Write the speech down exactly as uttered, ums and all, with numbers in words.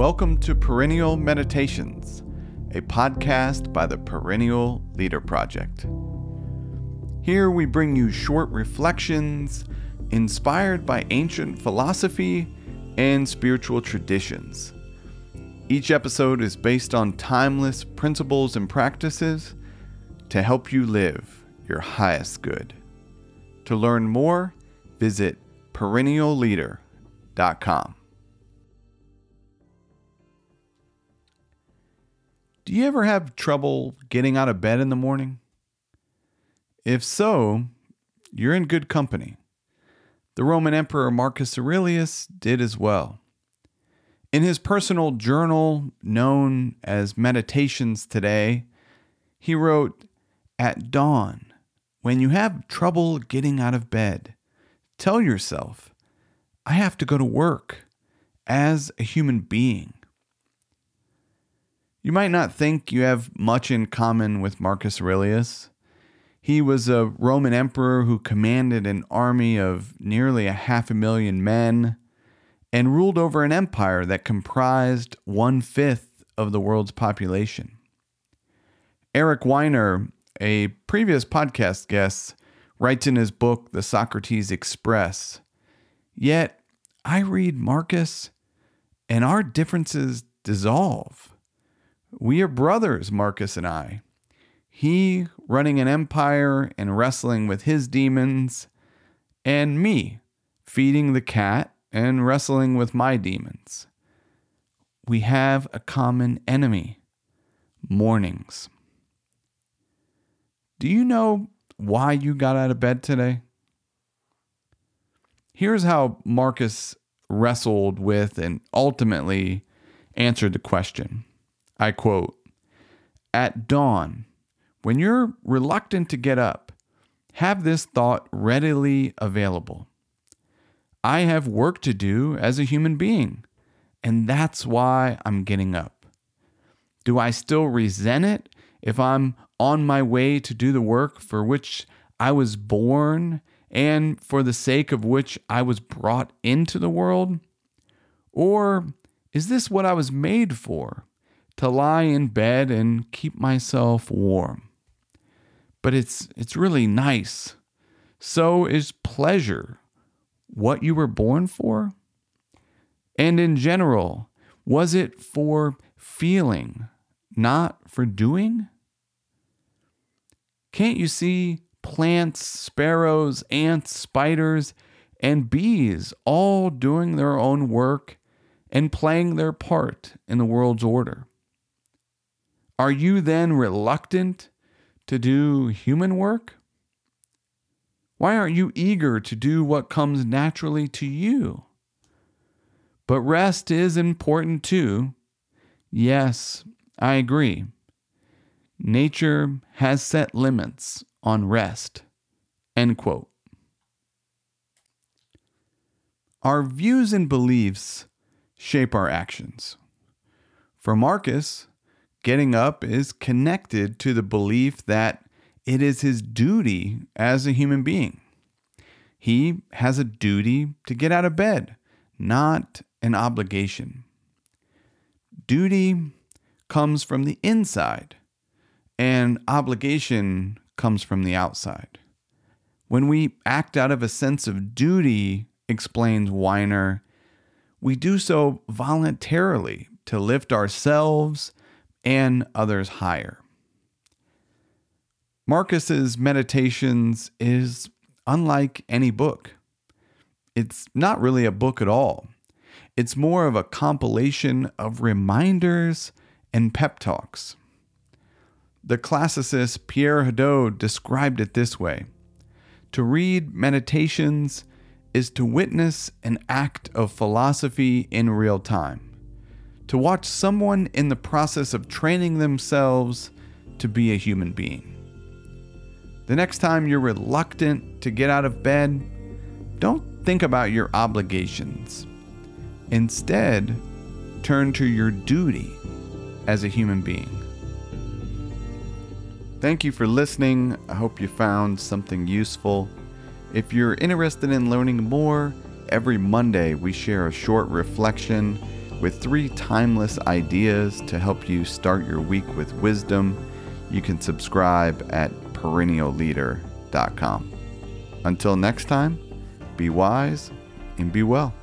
Welcome to Perennial Meditations, a podcast by the Perennial Leader Project. Here we bring you short reflections inspired by ancient philosophy and spiritual traditions. Each episode is based on timeless principles and practices to help you live your highest good. To learn more, visit perennial leader dot com. Do you ever have trouble getting out of bed in the morning? If so, you're in good company. The Roman Emperor Marcus Aurelius did as well. In his personal journal known as Meditations Today, he wrote, "At dawn, when you have trouble getting out of bed, tell yourself, I have to go to work as a human being." You might not think you have much in common with Marcus Aurelius. He was a Roman emperor who commanded an army of nearly a half a million men and ruled over an empire that comprised one-fifth of the world's population. Eric Weiner, a previous podcast guest, writes in his book, The Socrates Express, "Yet I read Marcus and our differences dissolve. We are brothers, Marcus and I. He running an empire and wrestling with his demons, and me feeding the cat and wrestling with my demons. We have a common enemy, mornings." Do you know why you got out of bed today? Here's how Marcus wrestled with and ultimately answered the question. I quote, "At dawn, when you're reluctant to get up, have this thought readily available. I have work to do as a human being, and that's why I'm getting up. Do I still resent it if I'm on my way to do the work for which I was born and for the sake of which I was brought into the world? Or is this what I was made for? To lie in bed and keep myself warm. But it's it's really nice. So is pleasure what you were born for? And in general, was it for feeling, not for doing? Can't you see plants, sparrows, ants, spiders, and bees all doing their own work and playing their part in the world's order? Are you then reluctant to do human work? Why aren't you eager to do what comes naturally to you? But rest is important too. Yes, I agree. Nature has set limits on rest." End quote. Our views and beliefs shape our actions. For Marcus, getting up is connected to the belief that it is his duty as a human being. He has a duty to get out of bed, not an obligation. Duty comes from the inside, and obligation comes from the outside. When we act out of a sense of duty, explains Weiner, we do so voluntarily to lift ourselves and others higher. Marcus's Meditations is unlike any book. It's not really a book at all. It's more of a compilation of reminders and pep talks. The classicist Pierre Hadot described it this way: "To read Meditations is to witness an act of philosophy in real time. To watch someone in the process of training themselves to be a human being." The next time you're reluctant to get out of bed, don't think about your obligations. Instead, turn to your duty as a human being. Thank you for listening. I hope you found something useful. If you're interested in learning more, every Monday we share a short reflection With three timeless ideas to help you start your week with wisdom, you can subscribe at perennial leader dot com. Until next time, be wise and be well.